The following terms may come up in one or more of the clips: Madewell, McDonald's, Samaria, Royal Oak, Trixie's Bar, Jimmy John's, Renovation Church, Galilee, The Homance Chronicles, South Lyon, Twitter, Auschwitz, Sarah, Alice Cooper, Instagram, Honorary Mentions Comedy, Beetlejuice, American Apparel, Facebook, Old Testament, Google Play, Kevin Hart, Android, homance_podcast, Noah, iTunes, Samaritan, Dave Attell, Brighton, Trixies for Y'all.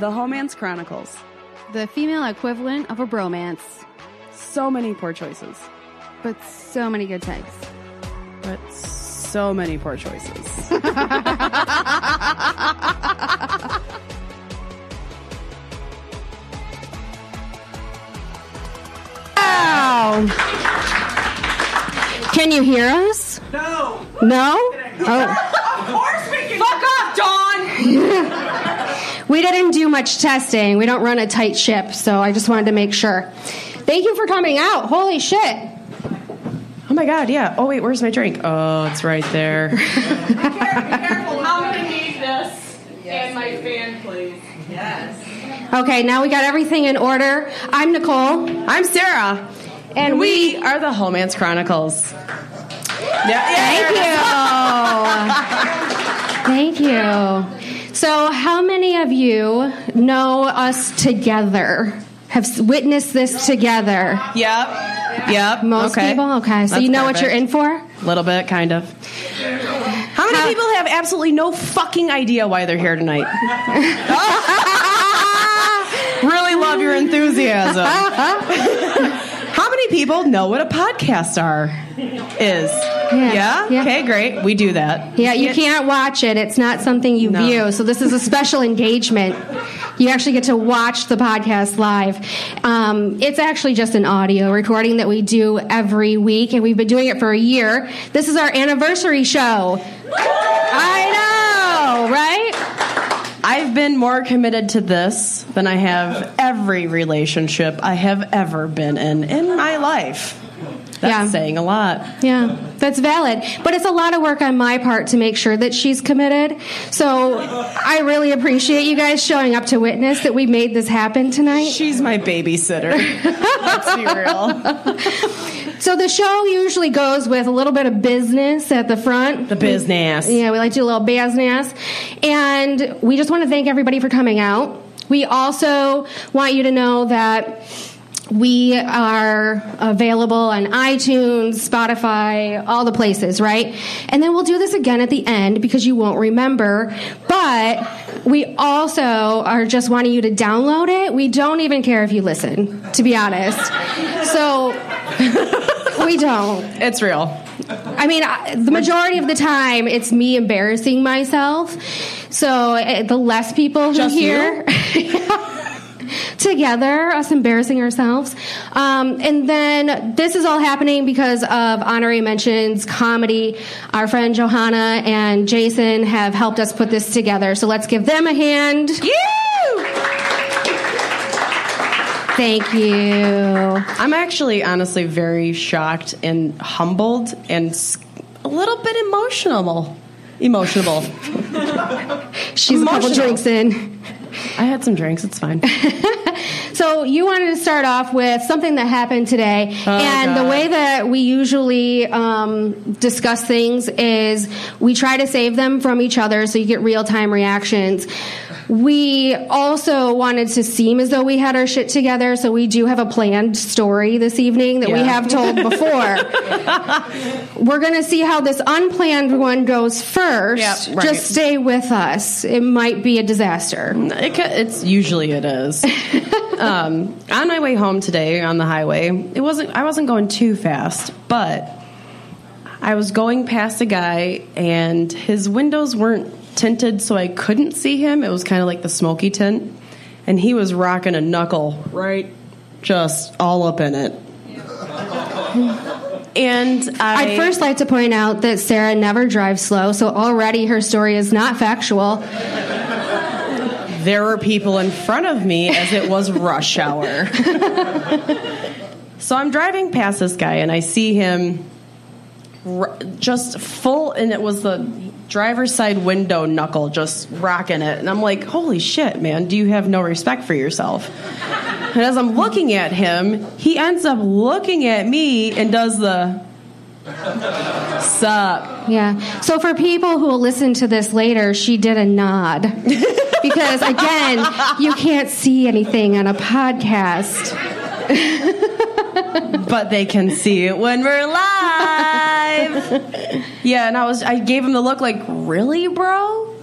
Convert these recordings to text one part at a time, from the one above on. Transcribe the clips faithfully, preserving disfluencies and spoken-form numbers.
The Homance Chronicles. The female equivalent of a bromance. So many poor choices. But so many good types. But so many poor choices. Wow! Can you hear us? No. No? Oh. Of course we can. Fuck off, Dawn! We didn't do much testing. We don't run a tight ship, so I just wanted to make sure. Thank you for coming out. Holy shit. Oh, my God, yeah. Oh, wait, where's my drink? Oh, it's right there. Be careful. I'm going to need this and my fan, please. Yes. Okay, now we got everything in order. I'm Nicole. I'm Sarah. And we, we are the Homance Chronicles. Yeah. Thank you. Thank you. So how many of you know us together, have witnessed this together? Yep. Yep. Most okay. people? Okay. So That's you know perfect. What you're in for? A little bit, kind of. How many how- people have absolutely no fucking idea why they're here tonight? Really love your enthusiasm. How many people know what a podcast are? Is. Yeah. Yeah? yeah? Okay, great. We do that. Yeah, you can't watch it. It's not something you no. view. So this is a special engagement. You actually get to watch the podcast live. Um, it's actually just an audio recording that we do every week, and we've been doing it for a year. This is our anniversary show. I know, right? I've been more committed to this than I have every relationship I have ever been in in my life. That's yeah. saying a lot. Yeah, that's valid. But it's a lot of work on my part to make sure that she's committed. So I really appreciate you guys showing up to witness that we made this happen tonight. She's my babysitter. Let's be real. So the show usually goes with a little bit of business at the front. The business. We, yeah, we like to do a little business. And we just want to thank everybody for coming out. We also want you to know that we are available on iTunes, Spotify, all the places, right? And then we'll do this again at the end because you won't remember. But we also are just wanting you to download it. We don't even care if you listen, to be honest. So we don't. It's real. I mean, the majority of the time, it's me embarrassing myself. So the less people who just hear... together, us embarrassing ourselves. Um, and then this is all happening because of Honorary Mentions Comedy. Our friend Johanna and Jason have helped us put this together. So let's give them a hand. Thank you. I'm actually honestly very shocked and humbled and a little bit emotional. Emotional. She's emotional. A couple drinks in. I had some drinks. It's fine. So you wanted to start off with something that happened today. Oh, and God. The way that we usually um, discuss things is we try to save them from each other so you get real-time reactions. We also wanted to seem as though we had our shit together, so we do have a planned story this evening that yeah. we have told before. We're going to see how this unplanned one goes first. Yep, right. Just stay with us. It might be a disaster. It can, it's usually it is. um, on my way home today on the highway, it wasn't. I wasn't going too fast, but I was going past a guy, and his windows weren't tinted, so I couldn't see him. It was kind of like the smoky tint, and he was rocking a knuckle, right, just all up in it. And I, I'd first like to point out that Sarah never drives slow, so already her story is not factual. There were people in front of me as it was rush hour. So I'm driving past this guy, and I see him r- just full, and it was the driver's side window knuckle just rocking it. And I'm like, holy shit, man, do you have no respect for yourself? And as I'm looking at him, he ends up looking at me and does the... Sup. Yeah. So for people who will listen to this later, she did a nod. Because, again, you can't see anything on a podcast. But they can see it when we're live. Yeah, and I was I gave him the look like, really, bro?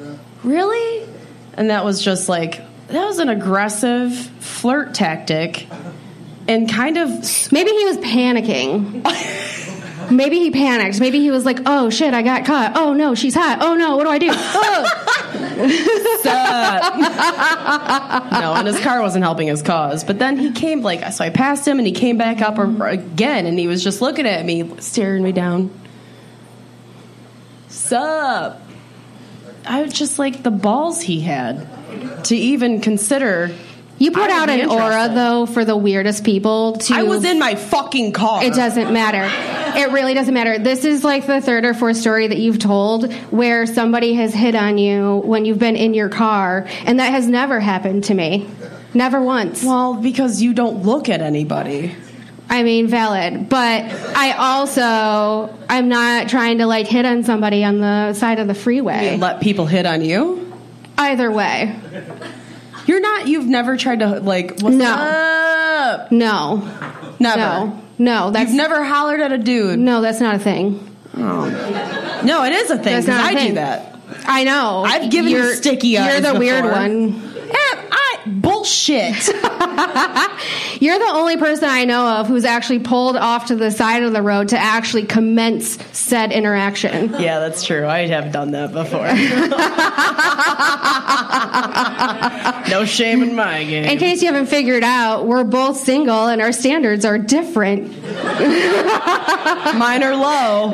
Really? And that was just like, that was an aggressive flirt tactic. And kind of... Maybe he was panicking. Maybe he panicked. Maybe he was like, oh, shit, I got caught. Oh, no, she's hot. Oh, no, what do I do? Oh. No, and his car wasn't helping his cause. But then he came, like, so I passed him, and he came back up again, and he was just looking at me, staring me down. Sup? I was just like the balls he had to even consider... You put out an aura, though, for the weirdest people to... I was in my fucking car. It doesn't matter. It really doesn't matter. This is like the third or fourth story that you've told where somebody has hit on you when you've been in your car, and that has never happened to me. Never once. Well, because you don't look at anybody. I mean, valid. But I also... I'm not trying to, like, hit on somebody on the side of the freeway. You let people hit on you? Either way. You're not, you've never tried to, like, what's no. up? No. Never. No. No. That's, you've never hollered at a dude. No, that's not a thing. Oh. No, it is a thing, because I thing. do that. I know. I've given you're, you sticky eyes. You're the before. weird one. Yeah, I, bullshit. You're the only person I know of who's actually pulled off to the side of the road to actually commence said interaction. Yeah, that's true. I have done that before. No shame in my game. In case you haven't figured out, we're both single and our standards are different. Mine are low.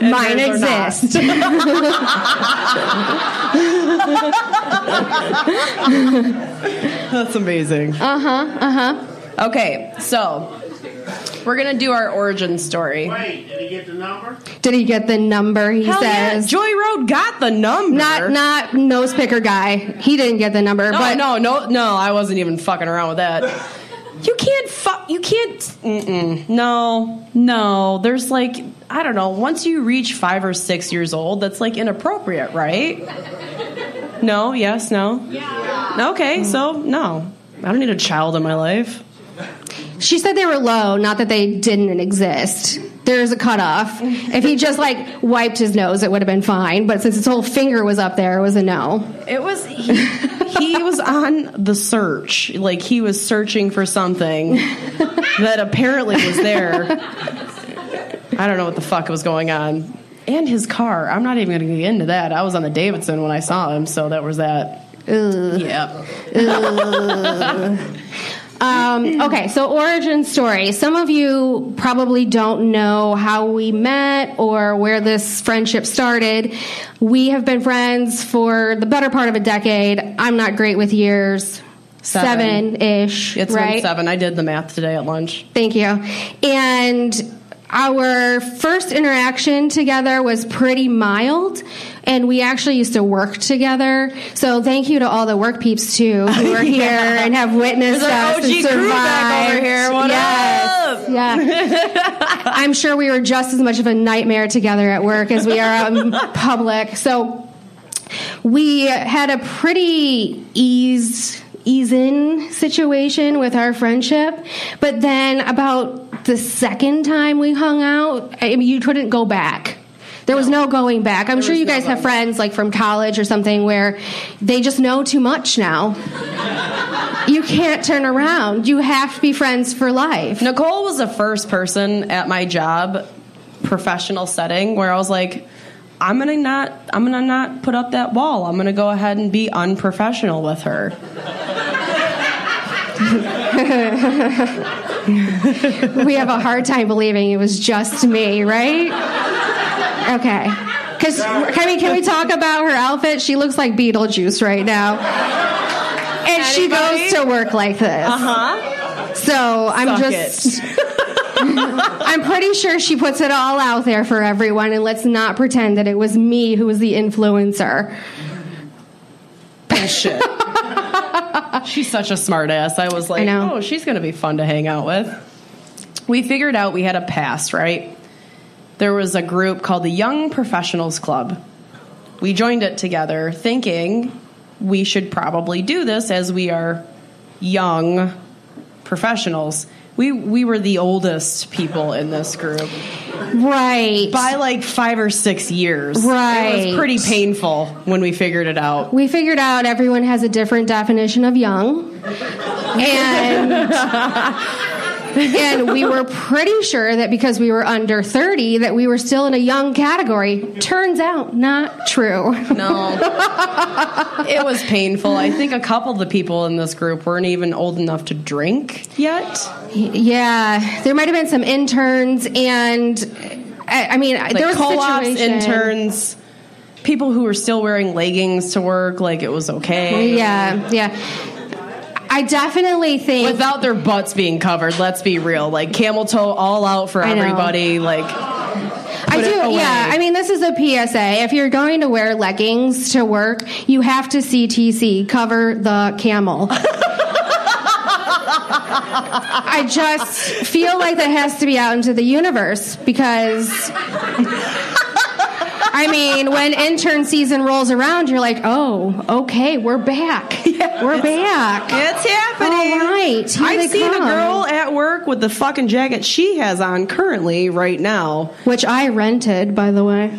Mine exist. That's amazing. Uh-huh, uh-huh. Okay, so we're going to do our origin story. Wait, did he get the number? Did he get the number, he Hell says. Yeah, Joy Road got the number. Not not nose picker guy. He didn't get the number. No, but no, no, no, I wasn't even fucking around with that. You can't fuck, you can't, mm-mm, no, no. There's like, I don't know, once you reach five or six years old, that's like inappropriate, right? No, yes, no. Yeah. Okay, so no. I don't need a child in my life. She said they were low, not that they didn't exist. There's a cutoff. If he just, like, wiped his nose, it would have been fine. But since his whole finger was up there, it was a no. It was... He, he was on the search. Like, he was searching for something that apparently was there. I don't know what the fuck was going on. And his car. I'm not even going to get into that. I was on the Davidson when I saw him, so that was that. Ugh. Yeah. Ugh. Um, okay, so origin story. Some of you probably don't know how we met or where this friendship started. We have been friends for the better part of a decade. I'm not great with years. Seven. Seven-ish, It's right? been seven. I did the math today at lunch. Thank you. And... Our first interaction together was pretty mild, and we actually used to work together. So thank you to all the work peeps, too, who were here yeah. and have witnessed us O G and survived. Crew back over here. What yes. up? Yeah. I'm sure we were just as much of a nightmare together at work as we are out in public. So we had a pretty ease, ease-in situation with our friendship, but then about... The second time we hung out, I mean, you couldn't go back. There was no, no going back. I'm there sure you guys no have friends, like, from college or something where they just know too much now. You can't turn around. You have to be friends for life. Nicole was the first person at my job, professional setting, where I was like, I'm gonna not, I'm gonna not put up that wall. I'm gonna go ahead and be unprofessional with her. We have a hard time believing it was just me, right? Okay. Cause, I mean, can we talk about her outfit? She looks like Beetlejuice right now. And Anybody? She goes to work like this. Uh-huh. So I'm Suck just... I'm pretty sure she puts it all out there for everyone, and let's not pretend that it was me who was the influencer. Oh, shit. She's such a smartass. I was like, I oh, she's going to be fun to hang out with. We figured out we had a pass, right? There was a group called the Young Professionals Club. We joined it together thinking we should probably do this as we are young professionals. We we were the oldest people in this group. Right. By like five or six years. Right. It was pretty painful when we figured it out. We figured out everyone has a different definition of young. And, and we were pretty sure that because we were under thirty that we were still in a young category. Turns out not true. No. It was painful. I think a couple of the people in this group weren't even old enough to drink yet. Yeah, there might have been some interns, and I, I mean, like there was co-ops, interns, people who were still wearing leggings to work. Like it was okay. Yeah, yeah. I definitely think without their butts being covered. Let's be real. Like camel toe, all out for everybody. Like I do. Yeah. I mean, this is a P S A. If you're going to wear leggings to work, you have to C T C, cover the camel. I just feel like that has to be out into the universe because, I mean, when intern season rolls around, you're like, oh, okay, we're back. Yeah, we're it's, back. It's happening. All right. Here I've seen come. a girl at work with the fucking jacket she has on currently right now. Which I rented, by the way.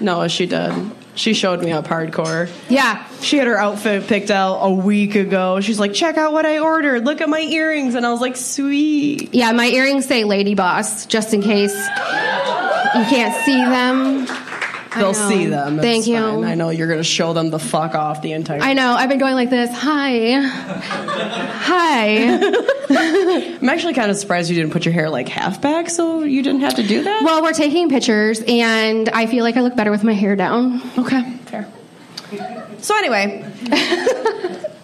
No, she did. She showed me up hardcore. Yeah. She had her outfit picked out a week ago. She's like, check out what I ordered. Look at my earrings. And I was like, sweet. Yeah, my earrings say Lady Boss, just in case you can't see them. They'll see them. It's Thank you. Fine. I know you're going to show them the fuck off the entire time. I know. I've been going like this. Hi. Hi. I'm actually kind of surprised you didn't put your hair like half back so you didn't have to do that. Well, we're taking pictures, and I feel like I look better with my hair down. Okay. Fair. So anyway,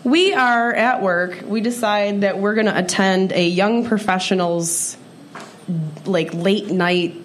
we are at work. We decide that we're going to attend a young professionals like late night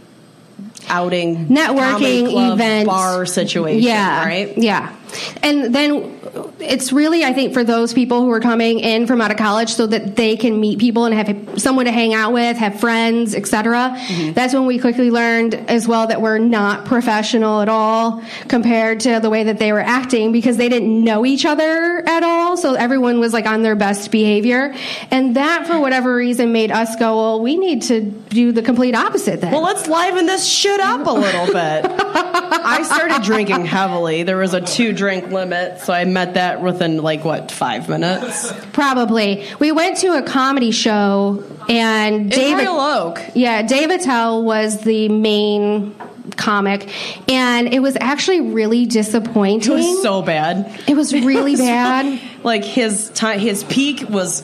outing, networking, club, event, bar situation, yeah, right? Yeah. And then it's really, I think, for those people who are coming in from out of college so that they can meet people and have someone to hang out with, have friends, et cetera. Mm-hmm. That's when we quickly learned as well that we're not professional at all compared to the way that they were acting because they didn't know each other at all. So everyone was like on their best behavior. And that, for whatever reason, made us go, well, we need to do the complete opposite then. Well, let's liven this shit up a little bit. I started drinking heavily. There was a two drink limit, so I met that within like what five minutes, probably. We went to a comedy show and Dave Royal Oak. Yeah, Dave Attell was the main comic, and it was actually really disappointing. It was so bad. It was really it was bad. So, like his time, his peak was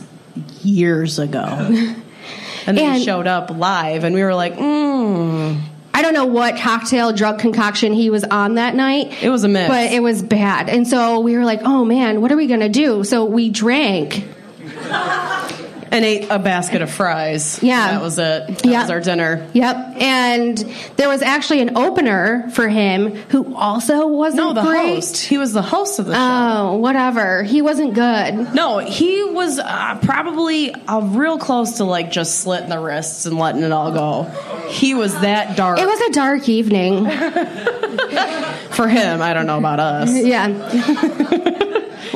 years ago, and then and, he showed up live, and we were like, mm. I don't know what cocktail drug concoction he was on that night. It was a mess. But it was bad. And so we were like, oh, man, what are we going to do? So we drank. And ate a basket of fries. Yeah. That was it. That yep. was our dinner. Yep. And there was actually an opener for him who also wasn't great. No, the great. host. He was the host of the show. Oh, whatever. He wasn't good. No, he was uh, probably uh, real close to like just slitting the wrists and letting it all go. He was that dark. It was a dark evening. For him, I don't know about us. Yeah.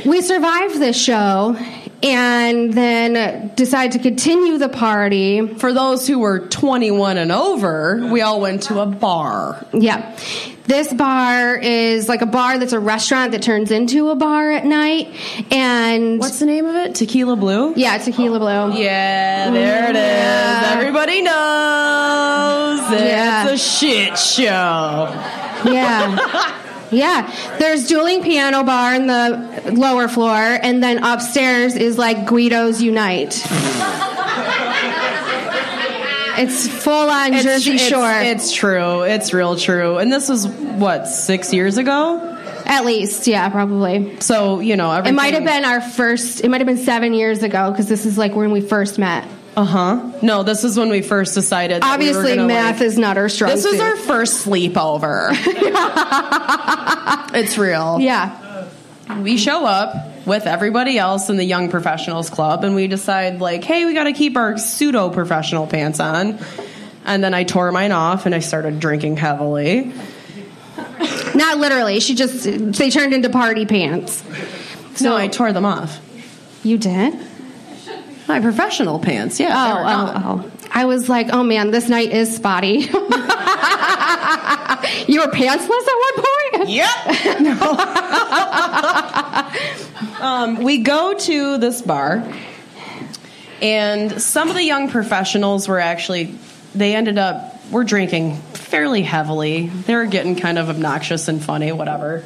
We survived this show. And then decide to continue the party. For those who were twenty-one and over, we all went to a bar. Yeah. This bar is like a bar that's a restaurant that turns into a bar at night. And what's the name of it? Tequila Blue? Yeah, Tequila Blue. Yeah, there it is. Everybody knows. It's yeah. a shit show. Yeah. Yeah, there's dueling piano bar in the lower floor, and then upstairs is like Guido's Unite. It's full on it's, Jersey Shore. It's, it's true. It's real true. And this was what six years ago, at least. Yeah, probably. So you know, everything. It might have been our first. It might have been seven years ago because this is like when we first met. Uh-huh. No, this is when we first decided. That Obviously, we gonna, math like, is not our strong This suit. Was our first sleepover. It's real. Yeah. We show up with everybody else in the Young Professionals Club, and we decide, like, hey, we got to keep our pseudo-professional pants on. And then I tore mine off, and I started drinking heavily. Not literally. She just, they turned into party pants. So no, I tore them off. You did? My professional pants, yeah. Oh, oh, oh. I was like, oh, man, this night is spotty. You were pantsless at one point? Yep. um, we go to this bar, and some of the young professionals were actually, they ended up, were drinking fairly heavily. They were getting kind of obnoxious and funny, whatever.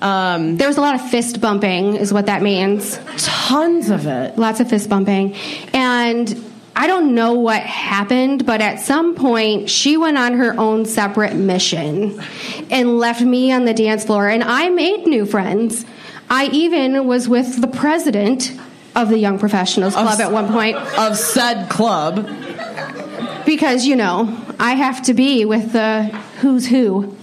Um, there was a lot of fist bumping is what that means. Tons of it. Lots of fist bumping. And I don't know what happened, but at some point she went on her own separate mission and left me on the dance floor. And I made new friends. I even was with the president of the Young Professionals Club of, at one point. Of said club. Because, you know, I have to be with the who's who.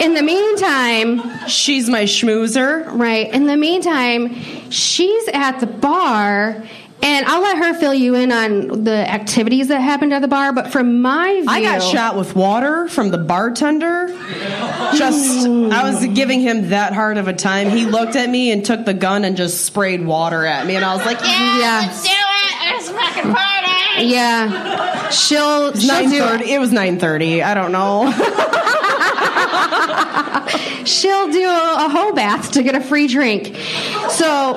In the meantime, she's my schmoozer. Right. In the meantime, she's at the bar, and I'll let her fill you in on the activities that happened at the bar, but from my view... I got shot with water from the bartender. Just, I was giving him that hard of a time. He looked at me and took the gun and just sprayed water at me, and I was like, yeah, yeah. Let's do it. It's a fucking party. Yeah. She'll, she'll do it. It was nine thirty. I don't know. She'll do a whole bath to get a free drink. So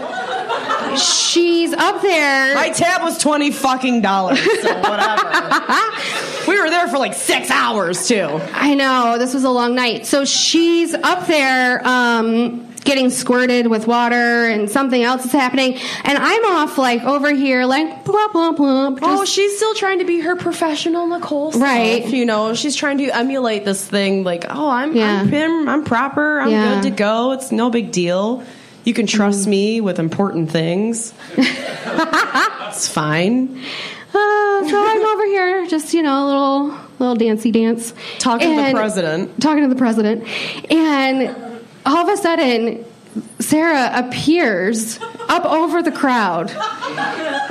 she's up there. My tab was twenty fucking dollars, so whatever. We were there for like six hours too. I know, this was a long night. So she's up there um, getting squirted with water, and something else is happening, and I'm off like over here like blah blah blah. Just, oh, she's still trying to be her professional Nicole stuff, right? You know, she's trying to emulate this thing like, oh, I'm yeah. I'm prim, I'm proper, I'm yeah. good to go. It's no big deal. You can trust mm. me with important things. It's fine. Uh, so I'm over here, just, you know, a little little dancey dance, talking and, to the president, talking to the president, and. All of a sudden, Sarah appears up over the crowd,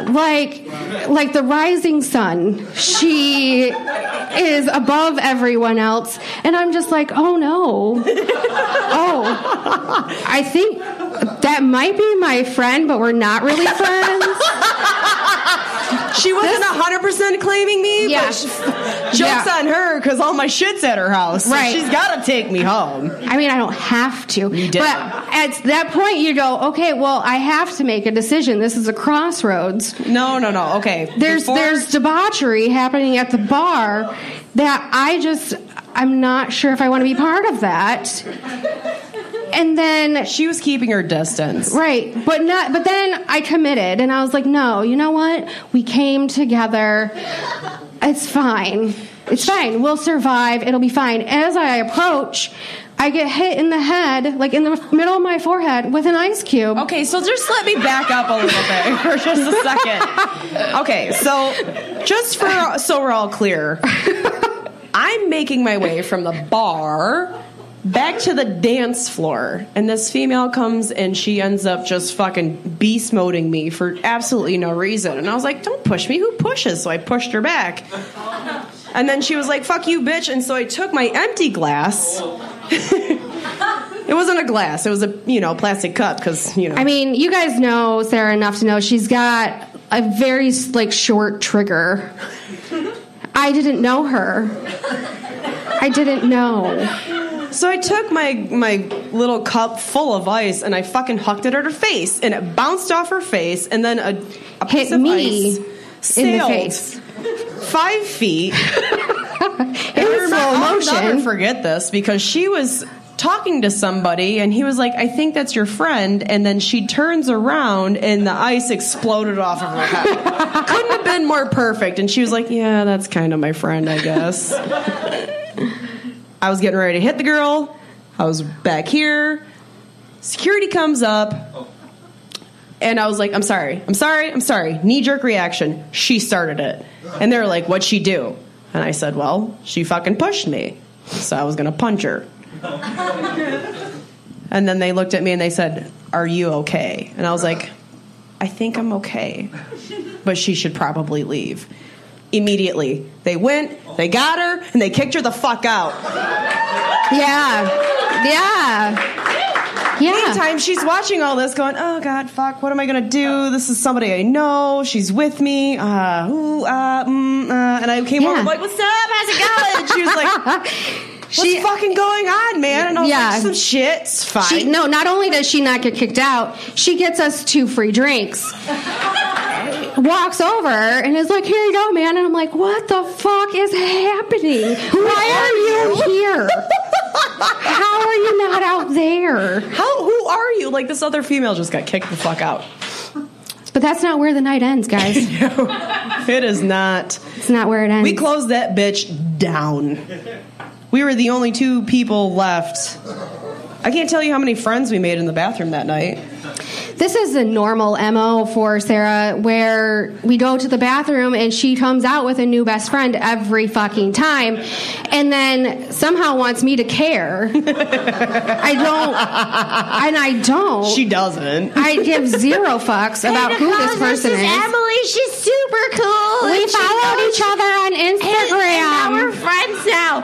like like the rising sun. She is above everyone else, and I'm just like, oh no, oh, I think that might be my friend, but we're not really friends. She wasn't one hundred percent claiming me, yeah. but she, joke's yeah. on her because all my shit's at her house. So right. She's got to take me home. I mean, I don't have to. You did. But at that point, you go, okay, well, I have to make a decision. This is a crossroads. No, no, no. Okay. There's Before- there's debauchery happening at the bar that I just, I'm not sure if I want to be part of that. And then she was keeping her distance, right? But not. But then I committed, and I was like, "No, you know what? We came together. It's fine. It's fine. We'll survive. It'll be fine." As I approach, I get hit in the head, like in the middle of my forehead, with an ice cube. Okay, so just let me back up a little bit for just a second. Okay, so just for so we're all clear, I'm making my way from the bar back to the dance floor, and this female comes and she ends up just fucking beast moding me for absolutely no reason. And I was like, don't push me, who pushes? So I pushed her back. And then she was like, fuck you, bitch. And so I took my empty glass. It wasn't a glass, it was a, you know, plastic cup, because, you know. I mean, you guys know Sarah enough to know she's got a very, like, short trigger. I didn't know her. I didn't know. So I took my my little cup full of ice and I fucking hucked it at her face, and it bounced off her face, and then a, a piece of ice sailed in the face. Five feet. It was slow motion. I'll never forget this because she was talking to somebody and he was like, I think that's your friend, and then she turns around and the ice exploded off of her head. Couldn't have been more perfect. And she was like, yeah, that's kind of my friend, I guess. I was getting ready to hit the girl. I was back here. Security comes up. And I was like, I'm sorry. I'm sorry. I'm sorry. Knee-jerk reaction. She started it. And they were like, what'd she do? And I said, well, she fucking pushed me. So I was going to punch her. And then they looked at me and they said, are you okay? And I was like, I think I'm okay. But she should probably leave. Immediately. They went, they got her, and they kicked her the fuck out. Yeah. Yeah. Yeah. Meantime, she's watching all this going, oh, God, fuck, what am I going to do? This is somebody I know. She's with me. Uh, ooh, uh, mm, uh. And I came yeah. over and like, what's up? How's it going? And she was like... What's she, fucking going on, man? And I was yeah. like, some shit's fine. She, no, not only does she not get kicked out, she gets us two free drinks. Walks over and is like, here you go, man. And I'm like, what the fuck is happening? Why are you here? How are you not out there? How? Who are you? Like, this other female just got kicked the fuck out. But that's not where the night ends, guys. No, it is not. It's not where it ends. We closed that bitch down. We were the only two people left. I can't tell you how many friends we made in the bathroom that night. This is a normal M O for Sarah, where we go to the bathroom and she comes out with a new best friend every fucking time, and then somehow wants me to care. I don't, and I don't. She doesn't. I give zero fucks about who this person is. This is Emily. She's super cool. We followed each other on Instagram. And we're friends now.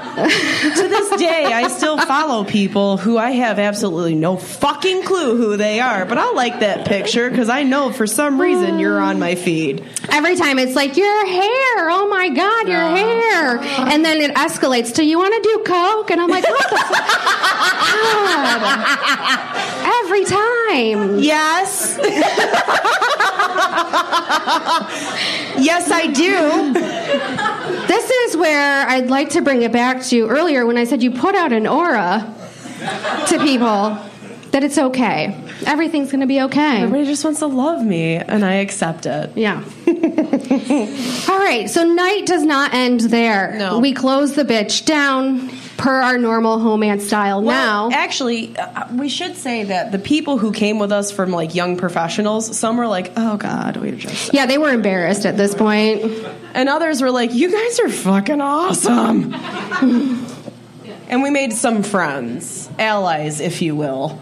To this day, I still follow people who I have absolutely no fucking clue who they are, but I'll like that picture because I know for some reason you're on my feed. Every time it's like, your hair, oh my God, your uh, hair. Uh, and then it escalates to, you want to do coke? And I'm like, what the fuck? God. Every time. Yes. Yes, I do. This is where I'd like to bring it back to earlier when I said you put out an aura to people that it's okay. Everything's going to be okay. Everybody just wants to love me, and I accept it. Yeah. All right, so night does not end there. No. We close the bitch down per our normal Homance style well, now. Actually, we should say that the people who came with us from, like, young professionals, some were like, oh, God, we just... Yeah, they were embarrassed at this point. And others were like, you guys are fucking awesome. And we made some friends, allies, if you will.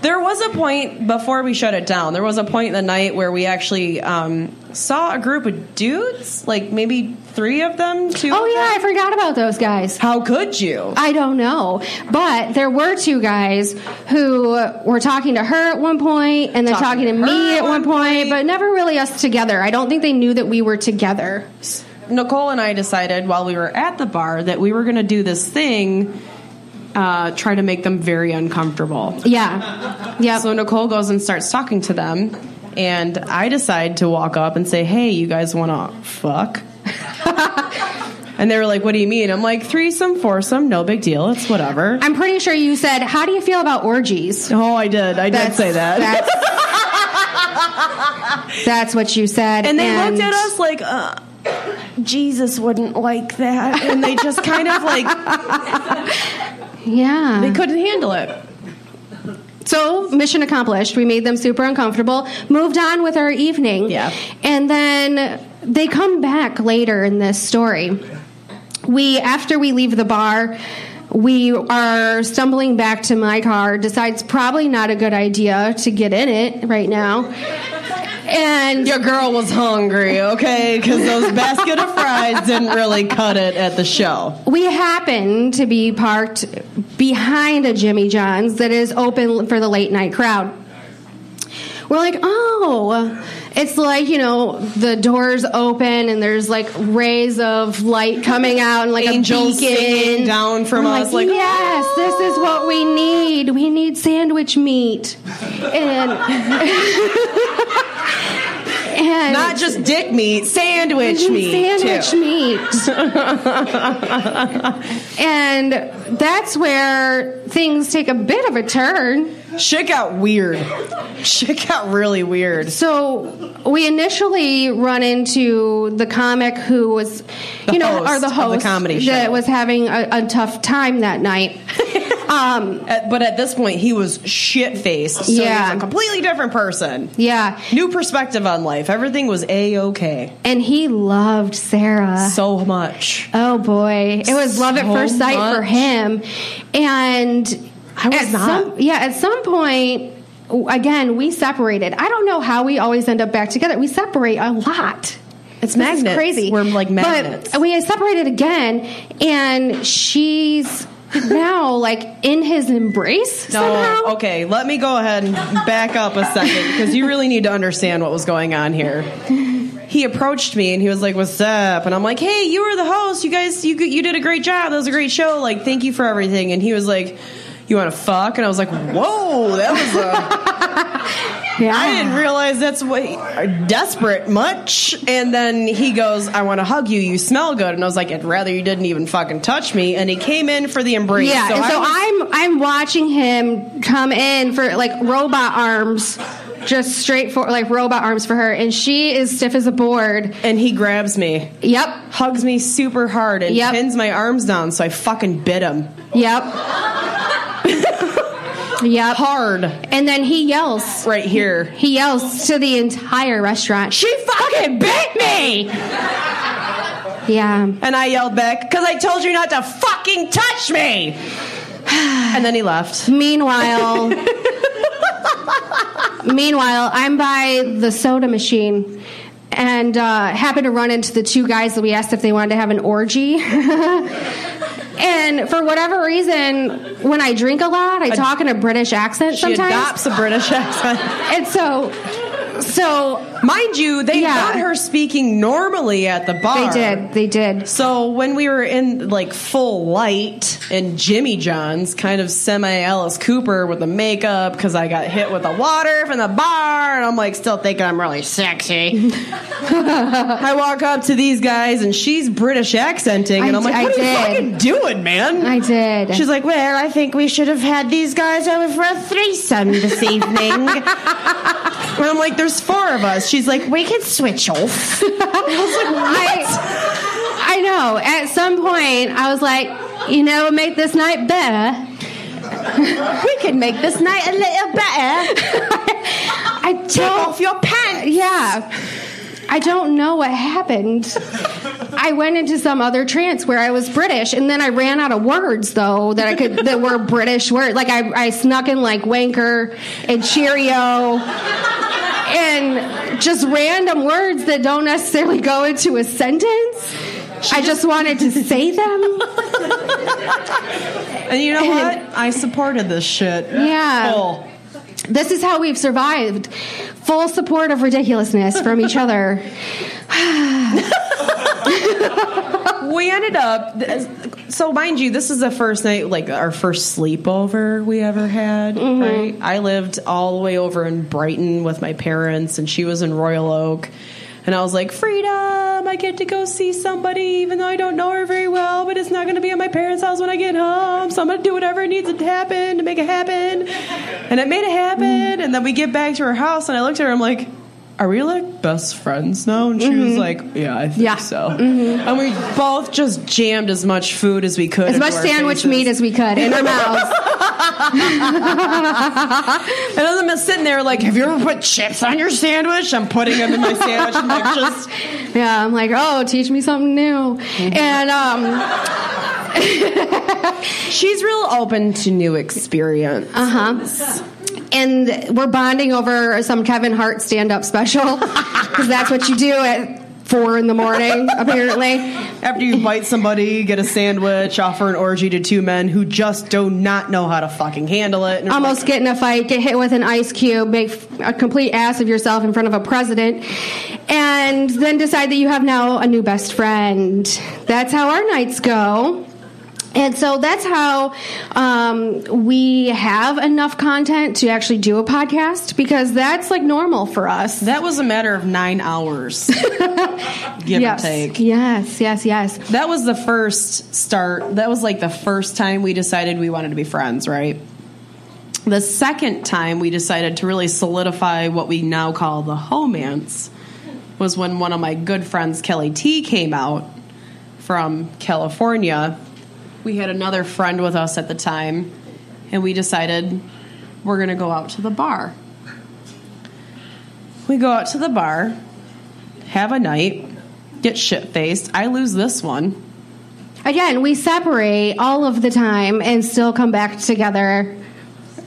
There was a point before we shut it down, there was a point in the night where we actually um, saw a group of dudes, like maybe three of them. Two oh, yeah, them. I forgot about those guys. How could you? I don't know. But there were two guys who were talking to her at one point and then talking, talking to, to me at one point, point, but never really us together. I don't think they knew that we were together. Nicole and I decided while we were at the bar that we were going to do this thing... Uh, try to make them very uncomfortable. Yeah. Yep. So Nicole goes and starts talking to them, and I decide to walk up and say, hey, you guys want to fuck? And they were like, what do you mean? I'm like, threesome, foursome, no big deal. It's whatever. I'm pretty sure you said, how do you feel about orgies? Oh, I did. I that's, did say that. That's, that's what you said. And they and looked at us like, uh. Jesus wouldn't like that. And they just kind of like... Yeah. They couldn't handle it. So, mission accomplished. We made them super uncomfortable. Moved on with our evening. Yeah. And then they come back later in this story. We, after we leave the bar, we are stumbling back to my car. Decides probably not a good idea to get in it right now. And your girl was hungry, okay? Because those basket of fries didn't really cut it at the show. We happen to be parked behind a Jimmy John's that is open for the late night crowd. We're like, oh, it's like, you know, the doors open and there's like rays of light coming out and like angels a beacon singing down from We're us. Like, like yes, oh. This is what we need. We need sandwich meat. And... And not just dick meat, sandwich meat. Sandwich too. meat. And that's where things take a bit of a turn. Shit got weird. Shit got really weird. So we initially run into the comic who was, you the know, or the host of the comedy show that was having a, a tough time that night. Um, at, but at this point, he was shit-faced. So yeah. He was a completely different person. Yeah. New perspective on life. Everything was A-okay. And he loved Sarah. So much. Oh, boy. It was so love at first sight much. for him. And I was at not. Some, yeah, at some point... Again, we separated. I don't know how we always end up back together. We separate a lot. It's magnets. This is crazy. We're like magnets. But we separated again, and she's now like in his embrace no, somehow. Okay, let me go ahead and back up a second because you really need to understand what was going on here. He approached me and he was like, "What's up?" And I'm like, "Hey, you were the host. You guys, you you did a great job. That was a great show. Like, thank you for everything." And he was like, "You want to fuck?" And I was like, whoa, that was a... yeah. I didn't realize that's what... Desperate much. And then he goes, "I want to hug you. You smell good." And I was like, I'd rather you didn't even fucking touch me. And he came in for the embrace. Yeah, so, and I so was... I'm I'm watching him come in for, like, robot arms... Just straight for like robot arms for her, and she is stiff as a board. And he grabs me. Yep. Hugs me super hard and yep. pins my arms down, so I fucking bit him. Yep. Yep. Hard. And then he yells. Right here. He, he yells to the entire restaurant, "She fucking bit me!" Yeah. And I yelled back, "'Cause I told you not to fucking touch me!" And then he left. Meanwhile... Meanwhile, I'm by the soda machine and uh, happened to run into the two guys that we asked if they wanted to have an orgy. And for whatever reason, when I drink a lot, I talk in a British accent she sometimes. She adopts a British accent. And so, so mind you, they yeah. got her speaking normally at the bar. They did. They did. So when we were in like full light and Jimmy John's, kind of semi Alice Cooper with the makeup, because I got hit with the water from the bar, and I'm like still thinking I'm really sexy. I walk up to these guys, and she's British accenting, and I I'm like, "What I are did. you fucking doing?" Man, I did. She's like, "Well, I think we should have had these guys over for a threesome this evening." And I'm like, "There's four of us." She's like, "We can switch off." I was like, "What?" I, I know. At some point, I was like, "You know, make this night better. We could make this night a little better." I take off your pants. Yeah. I don't know what happened. I went into some other trance where I was British, and then I ran out of words though that I could that were British words. Like I, I snuck in like wanker and Cheerio, and just random words that don't necessarily go into a sentence. She I just, just wanted to say them. And you know what? I supported this shit. Yeah. Cool. This is how we've survived. Full support of ridiculousness from each other. We ended up... So, mind you, this is the first night, like, our first sleepover we ever had, mm-hmm. right? I lived all the way over in Brighton with my parents, and she was in Royal Oak. And I was like, freedom, I get to go see somebody, even though I don't know her very well, but it's not going to be at my parents' house when I get home, so I'm going to do whatever needs to happen to make it happen. And it made it happen, mm. and then we get back to her house, and I looked at her, I'm like, are we, like, best friends now? And she mm-hmm. was like, yeah, I think yeah. so. Mm-hmm. And we both just jammed as much food as we could. As much sandwich faces. meat as we could in our mouths. And I'm just sitting there like, have you ever put chips on your sandwich? I'm putting them in my sandwich. I'm like, just... Yeah, I'm like, oh, teach me something new. Mm-hmm. And um, she's real open to new experience. Uh-huh. And we're bonding over some Kevin Hart stand-up special, because that's what you do at four in the morning, apparently. After you bite somebody, get a sandwich, offer an orgy to two men who just do not know how to fucking handle it. And almost like, get in a fight, get hit with an ice cube, make a complete ass of yourself in front of a president, and then decide that you have now a new best friend. That's how our nights go. And so that's how um, we have enough content to actually do a podcast, because that's like normal for us. That was a matter of nine hours, give yes. or take. Yes, yes, yes. That was the first start. That was like the first time we decided we wanted to be friends, right? The second time we decided to really solidify what we now call the Homance was when one of my good friends, Kelly T, came out from California. We had another friend with us at the time, and we decided we're going to go out to the bar. We go out to the bar, have a night, get shit-faced. I lose this one. Again, we separate all of the time and still come back together.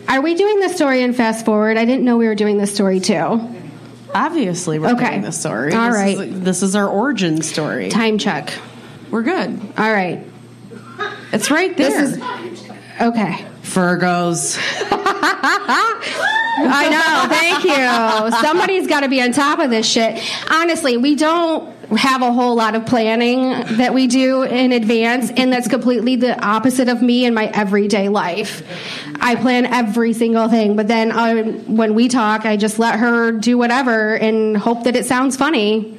Are we doing this story in fast forward? I didn't know we were doing this story, too. Obviously, we're okay. doing this story. All this right. Is, this is our origin story. Time check. We're good. All right. It's right there. This is, okay. Virgos. I know. Thank you. Somebody's got to be on top of this shit. Honestly, we don't have a whole lot of planning that we do in advance, and that's completely the opposite of me in my everyday life. I plan every single thing, but then I, when we talk, I just let her do whatever and hope that it sounds funny.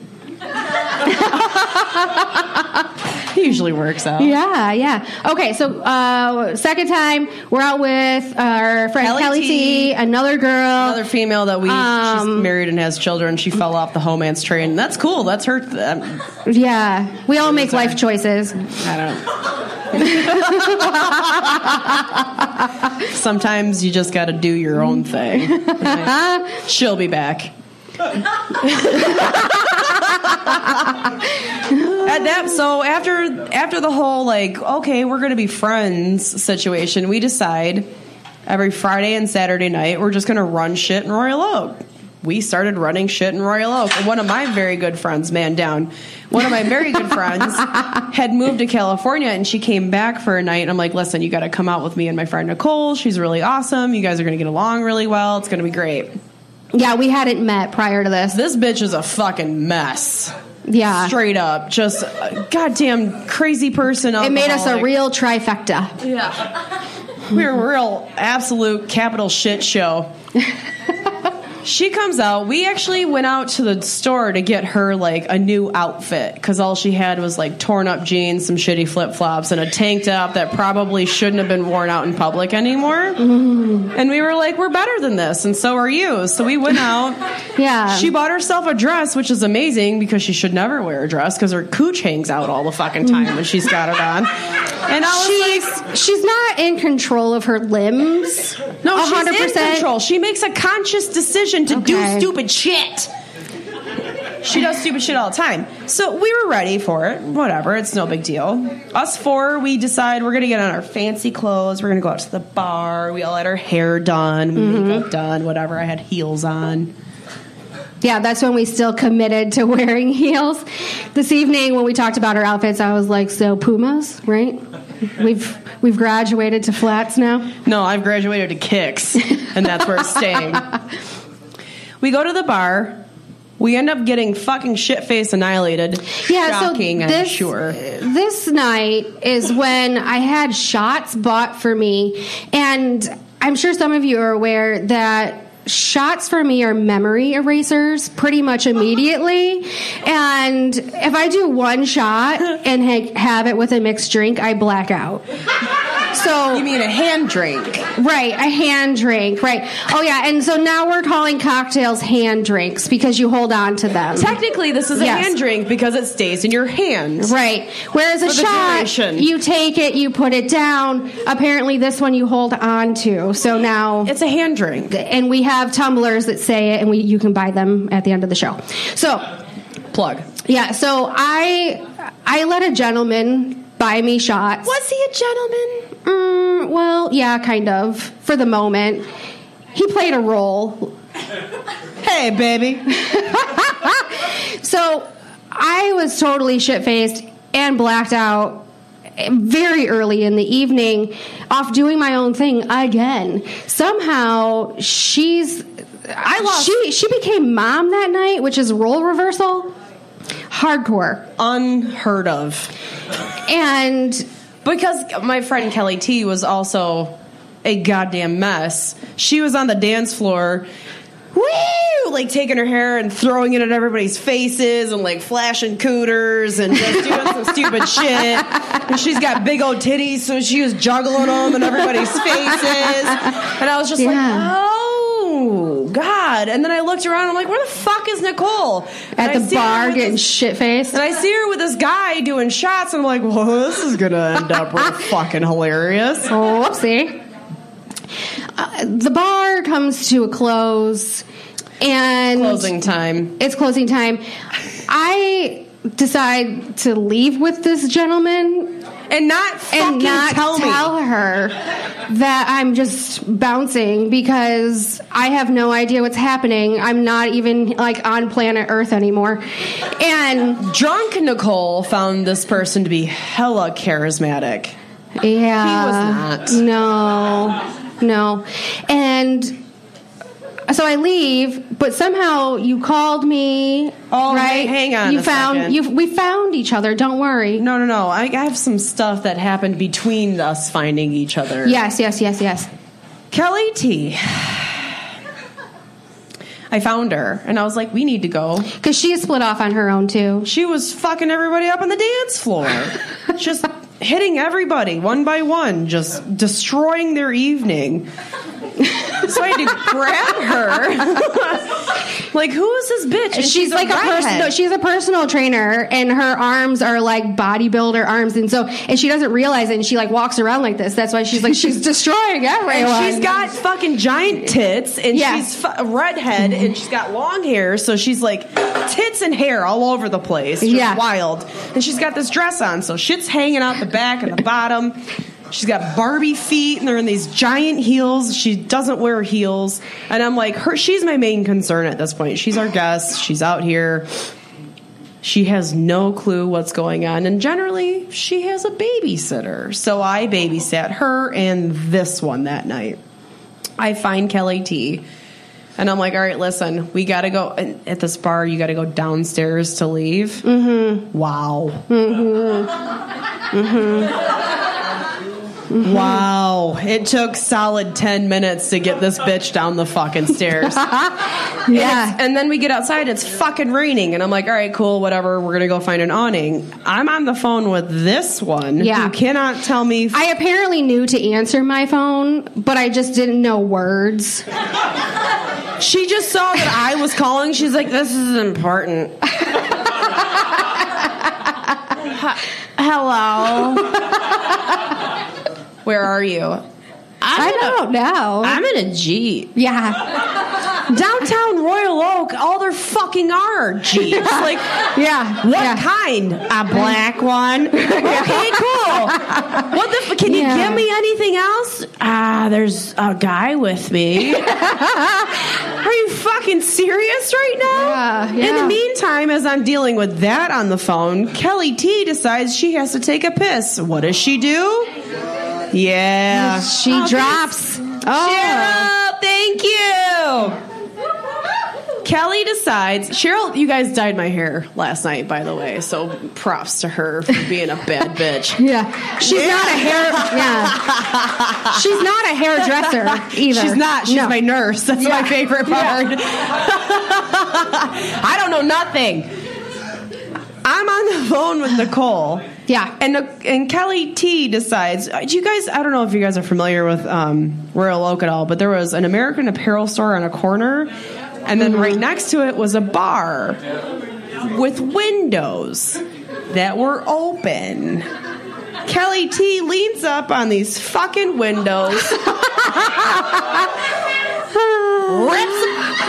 It usually works out. Yeah, yeah. Okay, so uh, second time, we're out with our friend Kelly, Kelly T, T, another girl. Another female that we, um, she's married and has children. She fell off the Homance train. That's cool. That's her. Th- um, yeah, we all make sorry. life choices. I don't know. Sometimes you just got to do your own thing. Right? She'll be back. At that, so after after the whole like okay we're gonna be friends situation, we decide every Friday and Saturday night we're just gonna run shit in Royal Oak. We started running shit in Royal Oak. One of my very good friends, man down, one of my very good friends had moved to California and she came back for a night. And I'm like, listen, you gotta come out with me and my friend Nicole. She's really awesome. You guys are gonna get along really well. It's gonna be great. Yeah, we hadn't met prior to this. This bitch is a fucking mess. Yeah. Straight up. Just a goddamn crazy person. Alcoholic. It made us a real trifecta. Yeah. We were a real absolute capital shit show. She comes out. We actually went out to the store to get her, like, a new outfit. Because all she had was, like, torn up jeans, some shitty flip-flops, and a tank top that probably shouldn't have been worn out in public anymore. Mm. And we were like, we're better than this, and so are you. So we went out. Yeah. She bought herself a dress, which is amazing because she should never wear a dress because her cooch hangs out all the fucking time when she's got it on. And I was she's, like... She's not in control of her limbs. No, one hundred percent. She's in control. She makes a conscious decision to okay. do stupid shit. She does stupid shit all the time. So we were ready for it. Whatever. It's no big deal. Us four, we decide we're going to get on our fancy clothes. We're going to go out to the bar. We all had our hair done, mm-hmm. makeup done, whatever. I had heels on. Yeah, that's when we still committed to wearing heels. This evening when we talked about our outfits, I was like, so Pumas, right? We've we've graduated to flats now? No, I've graduated to kicks, and that's where it's staying. We go to the bar. We end up getting fucking shit-faced annihilated. Yeah, shocking, so this, I'm sure. This night is when I had shots bought for me. And I'm sure some of you are aware that shots for me are memory erasers pretty much immediately. And if I do one shot and ha- have it with a mixed drink, I black out. So you mean a hand drink. Right, a hand drink, right. Oh, yeah, and so now we're calling cocktails hand drinks because you hold on to them. Technically, this is a yes. hand drink because it stays in your hand. Right, whereas a shot, duration. You take it, you put it down. Apparently, this one you hold on to, so now... It's a hand drink. And we have tumblers that say it, and we you can buy them at the end of the show. So... Plug. Yeah, so I I let a gentleman... buy me shots. Was he a gentleman? Mm, well, yeah, kind of. For the moment. He played a role. Hey, baby. So I was totally shit-faced and blacked out very early in the evening off doing my own thing again. Somehow she's... I lost... She, she became mom that night, which is role reversal. Hardcore. Unheard of. And because my friend Kelly T was also a goddamn mess, she was on the dance floor, woo, like taking her hair and throwing it at everybody's faces and like flashing cooters and just doing some stupid shit. And she's got big old titties, so she was juggling them in everybody's faces. And I was just yeah. like, oh. God. And then I looked around. I'm like, where the fuck is Nicole? And At I the bar getting this, shit-faced. And I see her with this guy doing shots. And I'm like, well, this is going to end up real fucking hilarious. Whoopsie. uh, the bar comes to a close, and closing time. It's closing time. I decide to leave with this gentleman and not fucking and not tell, tell me. her that I'm just bouncing because I have no idea what's happening. I'm not even like on planet Earth anymore. And drunk Nicole found this person to be hella charismatic. Yeah. He was not. No. No. And so I leave, but somehow you called me. Oh, right. Hang on. You a found you we found each other, don't worry. No, no, no. I, I have some stuff that happened between us finding each other. Yes, yes, yes, yes. Kelly T. I found her, and I was like, we need to go. Because she split off on her own, too. She was fucking everybody up on the dance floor. Just hitting everybody one by one, just destroying their evening. So I had to grab her. Like, who is this bitch? And she's, she's like a, a person. No, she's a personal trainer, and her arms are like bodybuilder arms, and so and she doesn't realize it, and she like walks around like this. That's why she's like she's destroying everyone. And she's got fucking giant tits, and yeah. she's a redhead, and she's got long hair, so she's like tits and hair all over the place. Just yeah, wild. And she's got this dress on, so shit's hanging out the back and the bottom. She's got Barbie feet, and they're in these giant heels. She doesn't wear heels. And I'm like, her, she's my main concern at this point. She's our guest. She's out here. She has no clue what's going on. And generally, she has a babysitter. So I babysat her and this one that night. I find Kelly T. And I'm like, all right, listen, we got to go. And at this bar, you got to go downstairs to leave. Mm-hmm. Wow. Mm-hmm. Mm-hmm. Mm-hmm. Wow. It took solid ten minutes to get this bitch down the fucking stairs. Yeah. And then we get outside. It's fucking raining. And I'm like, all right, cool, whatever. We're going to go find an awning. I'm on the phone with this one. Yeah. Who cannot tell me. F- I apparently knew to answer my phone, but I just didn't know words. She just saw that I was calling. She's like, this is important. Hello. Where are you? I'm I don't a, know. I'm in a Jeep. Yeah. Downtown Royal Oak, all there fucking are Jeeps. Like, yeah. What yeah. kind? A black one. Okay, cool. What the? F- can yeah. you give me anything else? Ah, uh, there's a guy with me. Are you fucking serious right now? Yeah, yeah. In the meantime, as I'm dealing with that on the phone, Kelly T decides she has to take a piss. What does she do? Yeah. She oh, drops. Thanks. Oh, Cheryl, thank you. Kelly decides. Cheryl, you guys dyed my hair last night, by the way, so props to her for being a bad bitch. Yeah. She's yeah. not a hair yeah. She's not a hairdresser either. She's not. She's no. my nurse. That's yeah. my favorite part. Yeah. I don't know nothing. I'm on the phone with Nicole. Yeah. And and Kelly T decides, do you guys, I don't know if you guys are familiar with um, Royal Oak at all, but there was an American Apparel store on a corner, and then mm-hmm. right next to it was a bar with windows that were open. Kelly T leans up on these fucking windows, rips,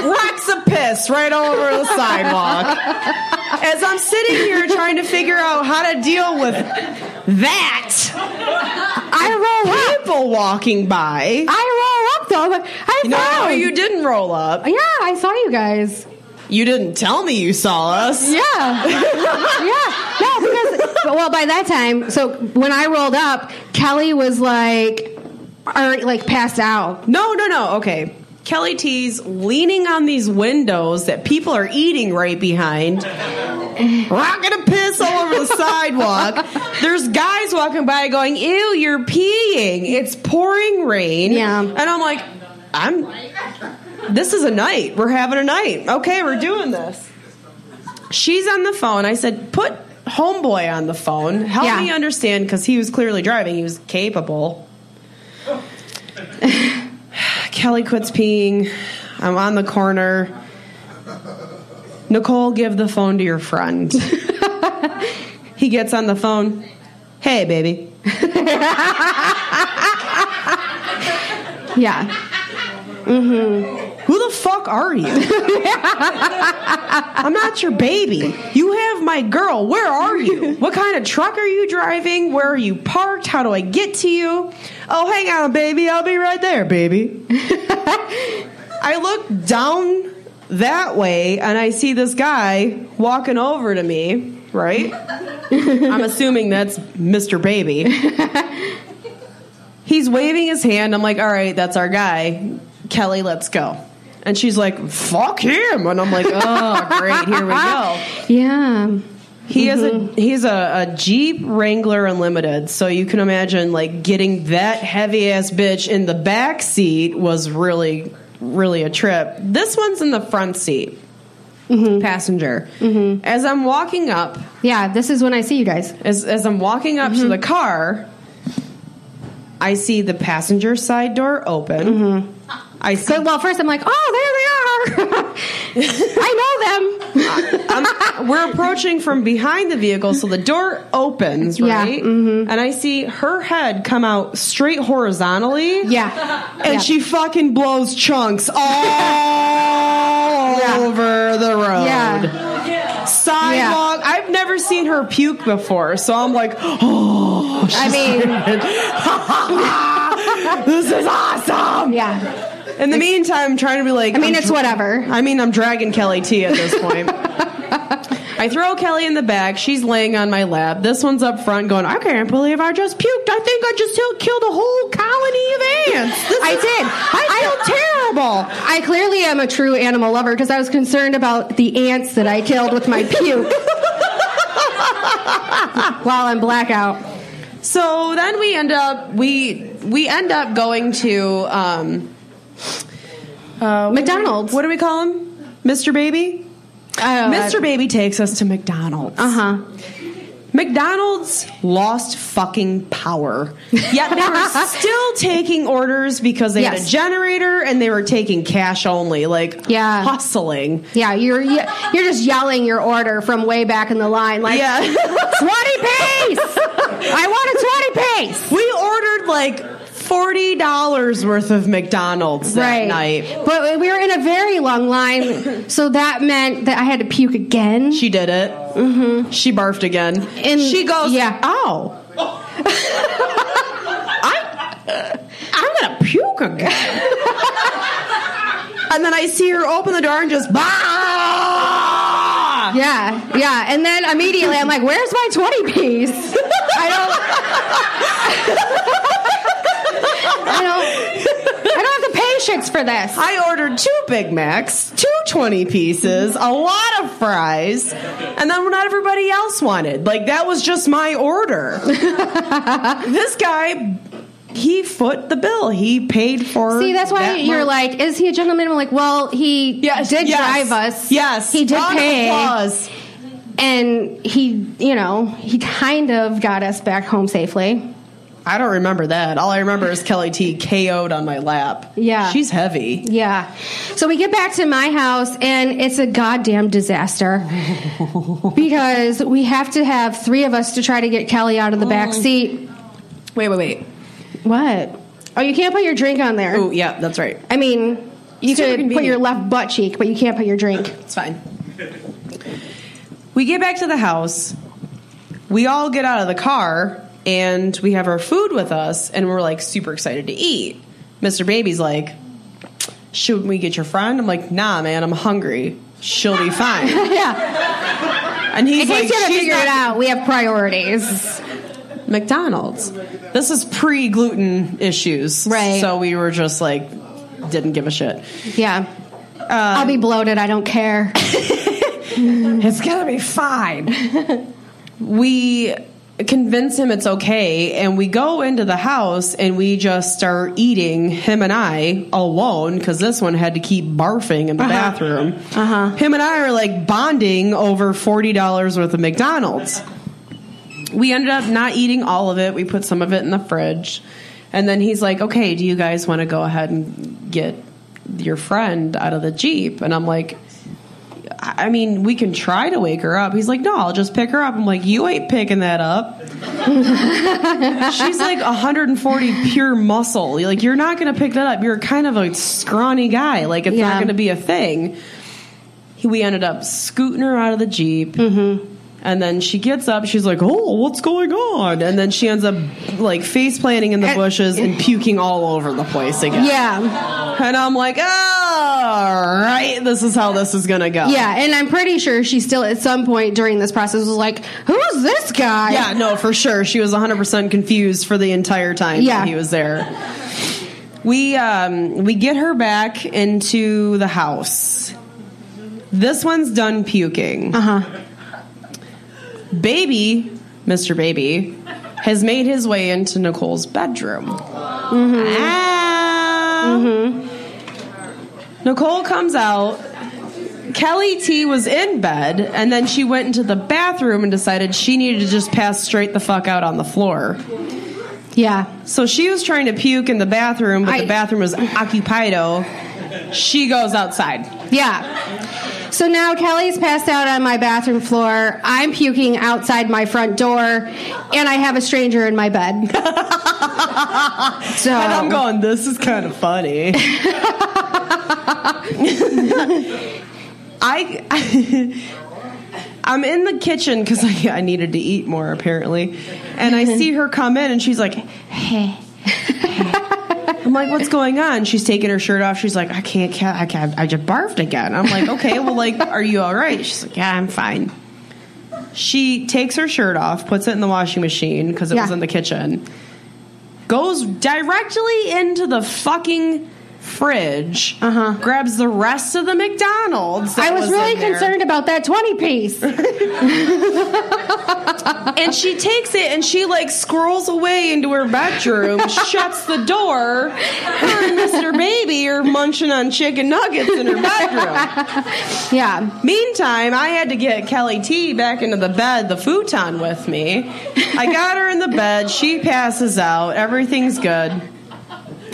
rocks a piss right over the sidewalk. As I'm sitting here trying to figure out how to deal with that, I roll people up. walking by. I roll up though. I no, no, you didn't roll up. Yeah, I saw you guys. You didn't tell me you saw us. Yeah, yeah, no, because well, by that time, so when I rolled up, Kelly was like, already like passed out. No, no, no. Okay. Kelly T's leaning on these windows that people are eating right behind, rocking a piss all over the sidewalk. There's guys walking by going, ew, you're peeing. It's pouring rain. Yeah. And I'm like, I'm. This is a night. We're having a night. Okay, we're doing this. She's on the phone. I said, put homeboy on the phone. Help yeah. me understand, because he was clearly driving. He was capable. Kelly quits peeing. I'm on the corner. Nicole, give the phone to your friend. He gets on the phone. Hey, baby. Yeah. Mm-hmm. Who the fuck are you? I'm not your baby. You have my girl. Where are you? What kind of truck are you driving? Where are you parked? How do I get to you? Oh, hang on, baby. I'll be right there, baby. I look down that way, and I see this guy walking over to me, right? I'm assuming that's Mister Baby. He's waving his hand. I'm like, all right, that's our guy. Kelly, let's go. And she's like, fuck him. And I'm like, oh, great, here we go. Yeah. He mm-hmm. is a he's a, a Jeep Wrangler Unlimited, so you can imagine like getting that heavy ass bitch in the back seat was really, really a trip. This one's in the front seat, mm-hmm. passenger. Mm-hmm. As I'm walking up, yeah, this is when I see you guys. As as I'm walking up mm-hmm. to the car, I see the passenger side door open. Mm-hmm. I see. So, well, first I'm like, oh, there they are. I know them. I'm, we're approaching from behind the vehicle, so the door opens, right? Yeah, mm-hmm. And I see her head come out straight horizontally. Yeah. And yeah. she fucking blows chunks all yeah. over the road. Yeah. Sidewalk. Yeah. I've never seen her puke before, so I'm like, oh, she's I mean, this is awesome. Yeah. In the meantime, I'm trying to be like... I mean, I'm it's dra- whatever. I mean, I'm dragging Kelly T at this point. I throw Kelly in the back. She's laying on my lap. This one's up front going, I can't believe I just puked. I think I just killed a whole colony of ants. This I is- did. I feel terrible. I clearly am a true animal lover because I was concerned about the ants that I killed with my puke while I'm blackout. So then we end up... We, we end up going to... Um, Uh, McDonald's. What do we call him? Mister Baby? Uh, Mister Baby takes us to McDonald's. Uh-huh. McDonald's lost fucking power. Yet they were still taking orders because they yes. had a generator and they were taking cash only, like yeah. hustling. Yeah, you're you're just yelling your order from way back in the line, like yeah. twenty pace. I want a twenty pace. We ordered like forty dollars worth of McDonald's that right. night. But we were in a very long line, so that meant that I had to puke again. She did it. Mm-hmm. She barfed again. And she goes, yeah. oh. I, I'm going to puke again. And then I see her open the door and just, bah! Yeah, yeah. And then immediately I'm like, where's my twenty piece? I don't... I don't, I don't have the patience for this. I ordered two Big Macs, two twenty pieces, a lot of fries, and then not everybody else wanted. Like, that was just my order. This guy, he foot the bill. He paid for See, that's why that you're month. Like, is he a gentleman? I'm like, well, he yes, did yes, drive us. Yes. He did Round pay. Of applause. And he, you know, he kind of got us back home safely. I don't remember that. All I remember is Kelly T K O'd on my lap. Yeah. She's heavy. Yeah. So we get back to my house, and it's a goddamn disaster. Because we have to have three of us to try to get Kelly out of the back seat. Wait, wait, wait. What? Oh, you can't put your drink on there. Oh, yeah, that's right. I mean, you could put your left butt cheek, but you can't put your drink. It's fine. We get back to the house. We all get out of the car. And we have our food with us, and we're, like, super excited to eat. Mister Baby's like, should we get your friend? I'm like, nah, man, I'm hungry. She'll be fine. Yeah. And he's like, in case you haven't figured it out, we have priorities. McDonald's. This is pre-gluten issues. Right. So we were just, like, didn't give a shit. Yeah. Um, I'll be bloated. I don't care. It's going to be fine. We... convince him it's okay, and we go into the house and we just start eating, him and I alone, because this one had to keep barfing in the uh-huh. bathroom. Uh-huh. Him and I are like bonding over forty dollars worth of McDonald's. We ended up not eating all of it. We put some of it in the fridge, and then he's like, okay, do you guys want to go ahead and get your friend out of the Jeep? And I'm like, I mean, we can try to wake her up. He's like, no, I'll just pick her up. I'm like, you ain't picking that up. She's like one hundred forty pure muscle. Like, you're not going to pick that up. You're kind of a scrawny guy. Like, it's yeah. not going to be a thing. We ended up scooting her out of the Jeep. Mm-hmm. And then she gets up. She's like, oh, what's going on? And then she ends up, like, face-planting in the bushes and puking all over the place again. Yeah. And I'm like, oh, all right, this is how this is going to go. Yeah, and I'm pretty sure she still, at some point during this process, was like, who's this guy? Yeah, no, for sure. She was one hundred percent confused for the entire time yeah. that he was there. We um, we get her back into the house. This one's done puking. Uh-huh. Baby, Mister Baby, has made his way into Nicole's bedroom. Mm-hmm. Ah. Mm-hmm. Nicole comes out. Kelly T was in bed, and then she went into the bathroom and decided she needed to just pass straight the fuck out on the floor. Yeah. So she was trying to puke in the bathroom, but I, the bathroom was occupied. She goes outside. Yeah. So now Kelly's passed out on my bathroom floor. I'm puking outside my front door, and I have a stranger in my bed. So, and I'm going, this is kind of funny. I, I, I'm in the kitchen because I, I needed to eat more, apparently. And I see her come in, and she's like, hey. I'm like, what's going on? She's taking her shirt off. She's like, I can't, can't, I can't, I just barfed again. I'm like, okay, well, like, are you all right? She's like, yeah, I'm fine. She takes her shirt off, puts it in the washing machine because it yeah. was in the kitchen, goes directly into the fucking fridge, uh-huh. grabs the rest of the McDonald's. I was, was really concerned about that twenty piece. And she takes it and she like scrolls away into her bedroom, shuts the door. Her and Mister Baby are munching on chicken nuggets in her bedroom. Yeah. Meantime, I had to get Kelly T back into the bed, the futon with me. I got her in the bed. She passes out. Everything's good.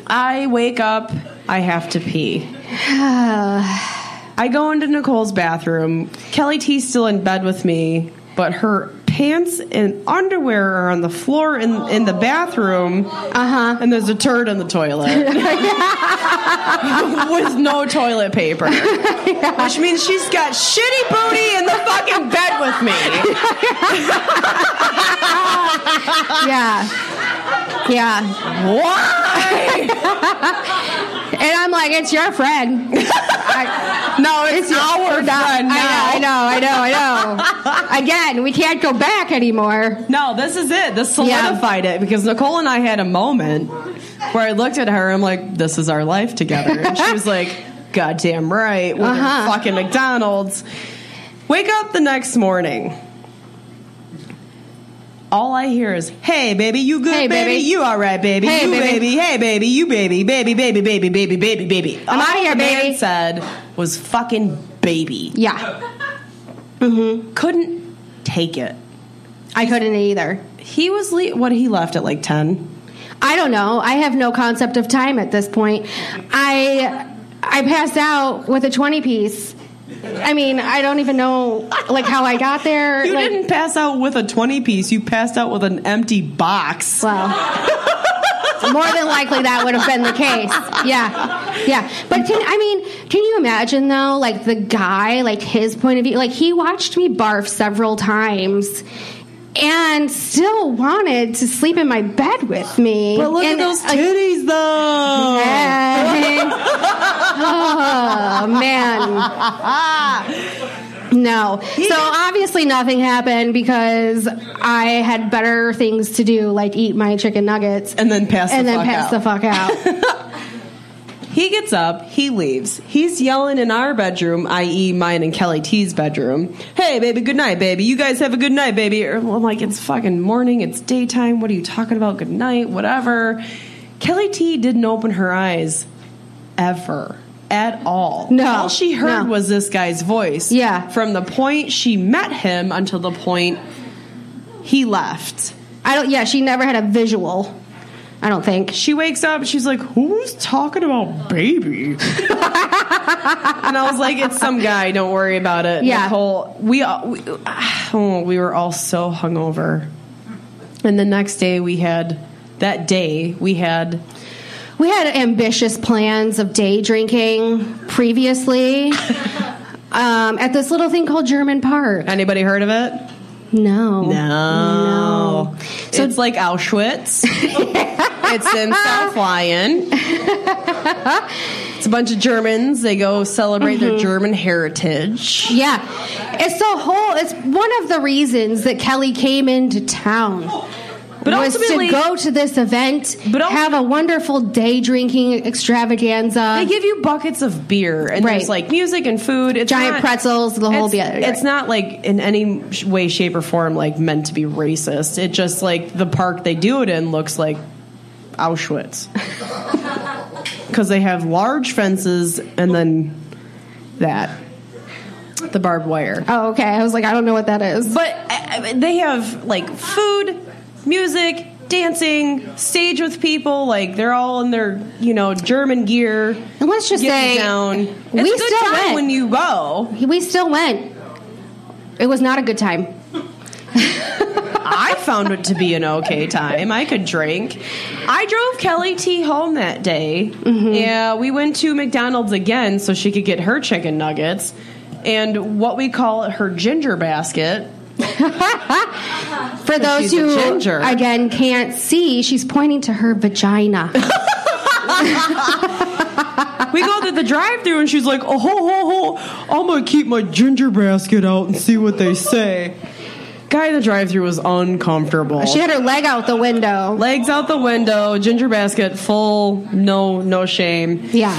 I wake up. I have to pee. I go into Nicole's bathroom. Kelly T's still in bed with me, but her pants and underwear are on the floor in, in the bathroom. Uh-huh. And there's a turd in the toilet. With no toilet paper. Yeah. Which means she's got shitty booty in the fucking bed with me. Yeah. Yeah. Why? And I'm like, it's your friend. I, no, it's, it's our friend now. I know, I know, I know, I know. Again, we can't go back anymore. No, this is it. This solidified yeah. it because Nicole and I had a moment where I looked at her and I'm like, this is our life together. And she was like, goddamn right. We're uh-huh. fucking McDonald's. Wake up the next morning. All I hear is, hey, baby, you good, hey, baby? baby? You all right, baby? Hey, you, baby. baby? Hey, baby, you, baby? Baby, baby, baby, baby, baby, baby. I'm out of here, baby. All the man said was fucking baby. Yeah. Mm-hmm. Couldn't take it. I couldn't either. He was, le- what, he left at like ten? I don't know. I have no concept of time at this point. I I passed out with a twenty piece. I mean, I don't even know, like, how I got there. You like, didn't pass out with a twenty piece. You passed out with an empty box. Well, more than likely that would have been the case. Yeah. Yeah. But, can, I mean, can you imagine, though, like, the guy, like, his point of view? Like, he watched me barf several times and still wanted to sleep in my bed with me. But look and, at those titties, uh, though. And, oh, man. No. So, obviously, nothing happened because I had better things to do, like eat my chicken nuggets. And then pass the fuck out. And then pass the fuck out. He gets up. He leaves. He's yelling in our bedroom, that is mine and Kelly T's bedroom. Hey, baby, good night, baby. You guys have a good night, baby. I'm like, it's fucking morning. It's daytime. What are you talking about? Good night, whatever. Kelly T didn't open her eyes ever at all. No. All she heard no. was this guy's voice. Yeah. From the point she met him until the point he left. I don't. Yeah, she never had a visual. I don't think. She wakes up, she's like, who's talking about baby? And I was like, it's some guy, don't worry about it. Yeah. Nicole, we, all, we, oh, we were all so hungover. And the next day we had, that day we had... We had ambitious plans of day drinking previously um, at this little thing called German Park. Anybody heard of it? No. No. No. So it's like Auschwitz. It's in South Lyon. It's a bunch of Germans. They go celebrate mm-hmm. their German heritage. Yeah. It's the whole, it's one of the reasons that Kelly came into town. But was to go to this event, but have a wonderful day drinking extravaganza. They give you buckets of beer, and right. there's like music and food. It's Giant not, pretzels, the whole beer. It's, it's not like in any way, shape, or form like meant to be racist. It just like the park they do it in looks like Auschwitz. Because they have large fences and then that. The barbed wire. Oh, okay. I was like, I don't know what that is. But I mean, they have like food... music, dancing, stage with people. Like, they're all in their, you know, German gear. And let's just say, down. It's we a good still time went. When you go. We still went. It was not a good time. I found it to be an okay time. I could drink. I drove Kelly T home that day. Mm-hmm. Yeah, we went to McDonald's again so she could get her chicken nuggets and what we call her ginger basket. For those who, again, can't see, she's pointing to her vagina. We go to the drive-thru and she's like, oh, ho, ho, ho, I'm going to keep my ginger basket out and see what they say. Guy in the drive-thru was uncomfortable. She had her leg out the window. Legs out the window, ginger basket full, no, no shame. Yeah.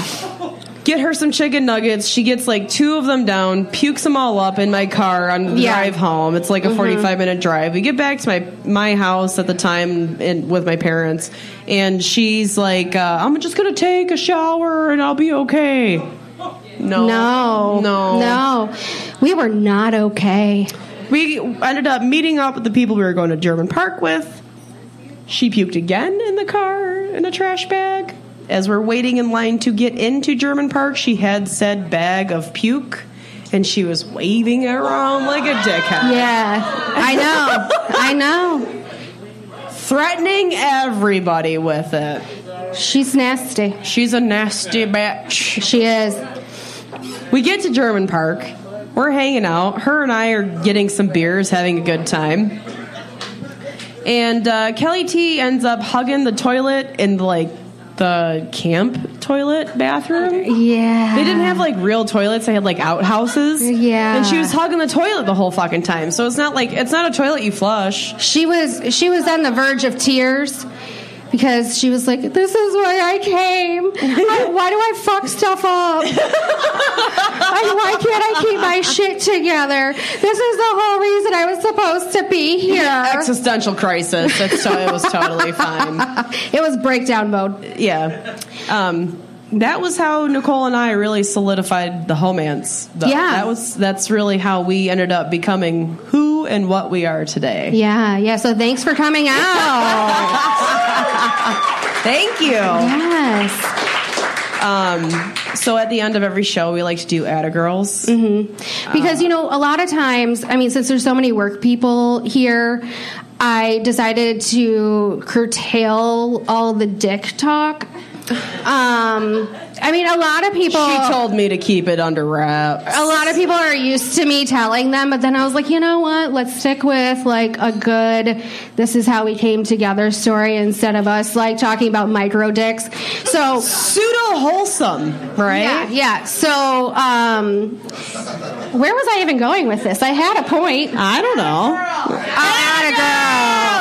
Get her some chicken nuggets. She gets like two of them down, pukes them all up in my car on the yeah. drive home. It's like a forty-five minute drive. We get back to my my house at the time in, with my parents, and she's like, uh, I'm just going to take a shower and I'll be okay. No. No. No. No. We were not okay. We ended up meeting up with the people we were going to German Park with. She puked again in the car in a trash bag. As we're waiting in line to get into German Park, she had said bag of puke, and she was waving it around like a dickhead. Yeah, I know. I know. Threatening everybody with it. She's nasty. She's a nasty bitch. She is. We get to German Park. We're hanging out. Her and I are getting some beers, having a good time. And uh, Kelly T ends up hugging the toilet and, like, the camp toilet bathroom. Yeah. They didn't have like real toilets. They had like outhouses. Yeah. And she was hugging the toilet the whole fucking time. So it's not like, it's not a toilet you flush. She was, she was on the verge of tears because she was like, this is why I came. I, why do I fuck stuff up? I, why can't I keep my shit together? This is the whole reason I was supposed to be here. Existential crisis. That's to- it was totally fine. It was breakdown mode. Yeah. Um, that was how Nicole and I really solidified the Homance, though. Yeah. That was, that's really how we ended up becoming who and what we are today. Yeah, yeah. So thanks for coming out. Thank you. Yes. Um, so at the end of every show, we like to do Atta Girls. Mm-hmm. Because, uh, you know, a lot of times, I mean, since there's so many work people here, I decided to curtail all the dick talk. Um, I mean, a lot of people... She told me to keep it under wraps. A lot of people are used to me telling them, but then I was like, you know what? Let's stick with, like, a good this is how we came together story instead of us, like, talking about micro dicks. So... Pseudo-wholesome, right? Yeah, yeah. So, um... where was I even going with this? I had a point. I don't know. I had a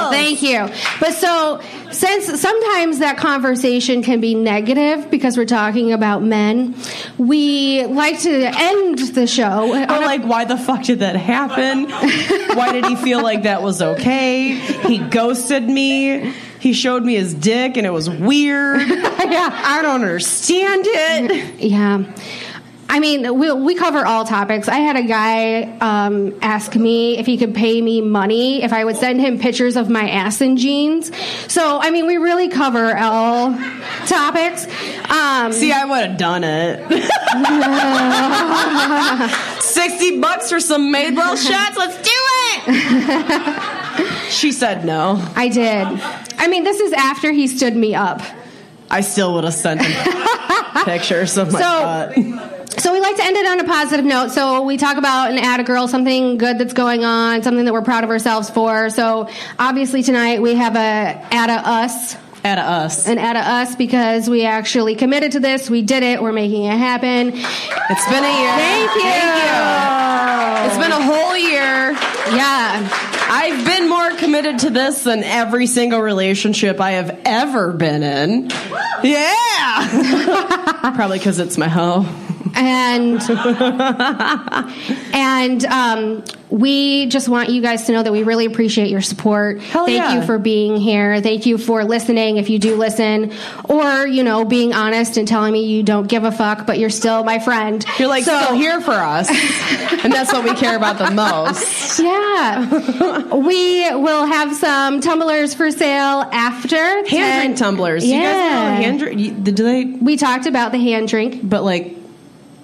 girl. Thank you. But so... Since sometimes that conversation can be negative because we're talking about men, we like to end the show. Or like, why the fuck did that happen? Why did he feel like that was okay? He ghosted me. He showed me his dick and it was weird. Yeah, I don't understand it. Yeah. I mean, we we cover all topics. I had a guy um, ask me if he could pay me money if I would send him pictures of my ass in jeans. So, I mean, we really cover all topics. Um, See, I would have done it. Uh, Sixty bucks for some Madewell shots. Let's do it. She said no. I did. I mean, this is after he stood me up. I still would have sent him pictures of my butt. So, so we like to end it on a positive note. So we talk about an atta girl, something good that's going on, something that we're proud of ourselves for. So obviously tonight we have a atta us. Atta us. An atta us because we actually committed to this. We did it. We're making it happen. It's been a year. Thank you. Thank you. It's been a whole year. Yeah. I've been more committed to this than every single relationship I have ever been in. Yeah. Probably because it's my hoe. And and um, we just want you guys to know that we really appreciate your support. Hell Thank yeah. you for being here. Thank you for listening, if you do listen. Or, you know, being honest and telling me you don't give a fuck, but you're still my friend. You're like, so, still here for us. And that's what we care about the most. Yeah. We will have some tumblers for sale after. Hand drink tumblers. Yeah. You guys know hand drink? Did they? We talked about the hand drink. But, like,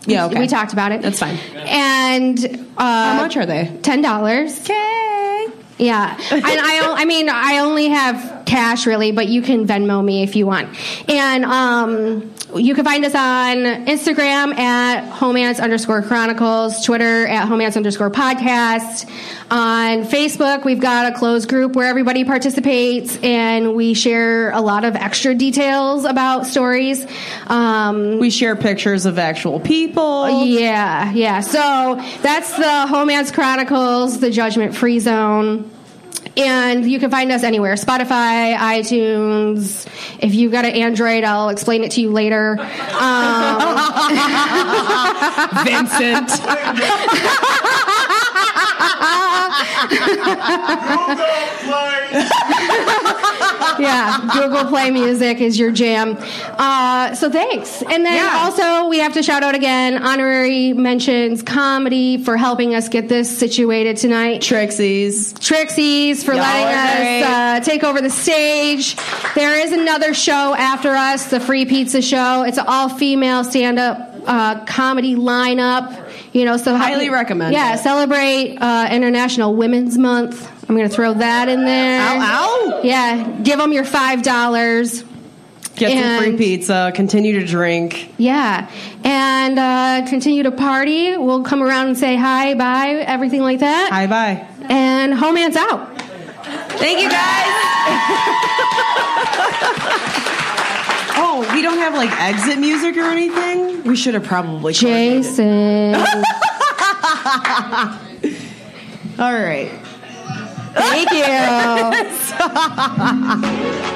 yeah, okay. We talked about it. That's fine. And uh, how much are they? Ten dollars. Okay. Yeah, and I, I mean, I only have cash really, but you can Venmo me if you want. And um, you can find us on Instagram at Homance underscore Chronicles, Twitter at Homance underscore Podcast, on Facebook. We've got a closed group where everybody participates, and we share a lot of extra details about stories. Um, we share pictures of actual people. Yeah, yeah. So that's the Homance Chronicles, the Judgment Free Zone. And you can find us anywhere. Spotify, iTunes. If you've got an Android, I'll explain it to you later. Um, Vincent. Google Play. Yeah, Google Play Music is your jam. Uh, so thanks. And then yeah. also we have to shout out again Honorary Mentions Comedy for helping us get this situated tonight. Trixies. Trixies for Y'all letting us uh, take over the stage. There is another show after us, the Free Pizza Show. It's an all-female stand-up uh, comedy lineup. You know, so highly recommend. Yeah, it. Celebrate uh, International Women's Month. I'm going to throw that in there. Ow, ow. Yeah, give them your five dollars. Get and, some free pizza. Continue to drink. Yeah, and uh, continue to party. We'll come around and say hi, bye, everything like that. Hi, bye. And Homance out. Thank you, guys. Oh, we don't have, like, exit music or anything? We should have probably... Jason. All right. Thank you.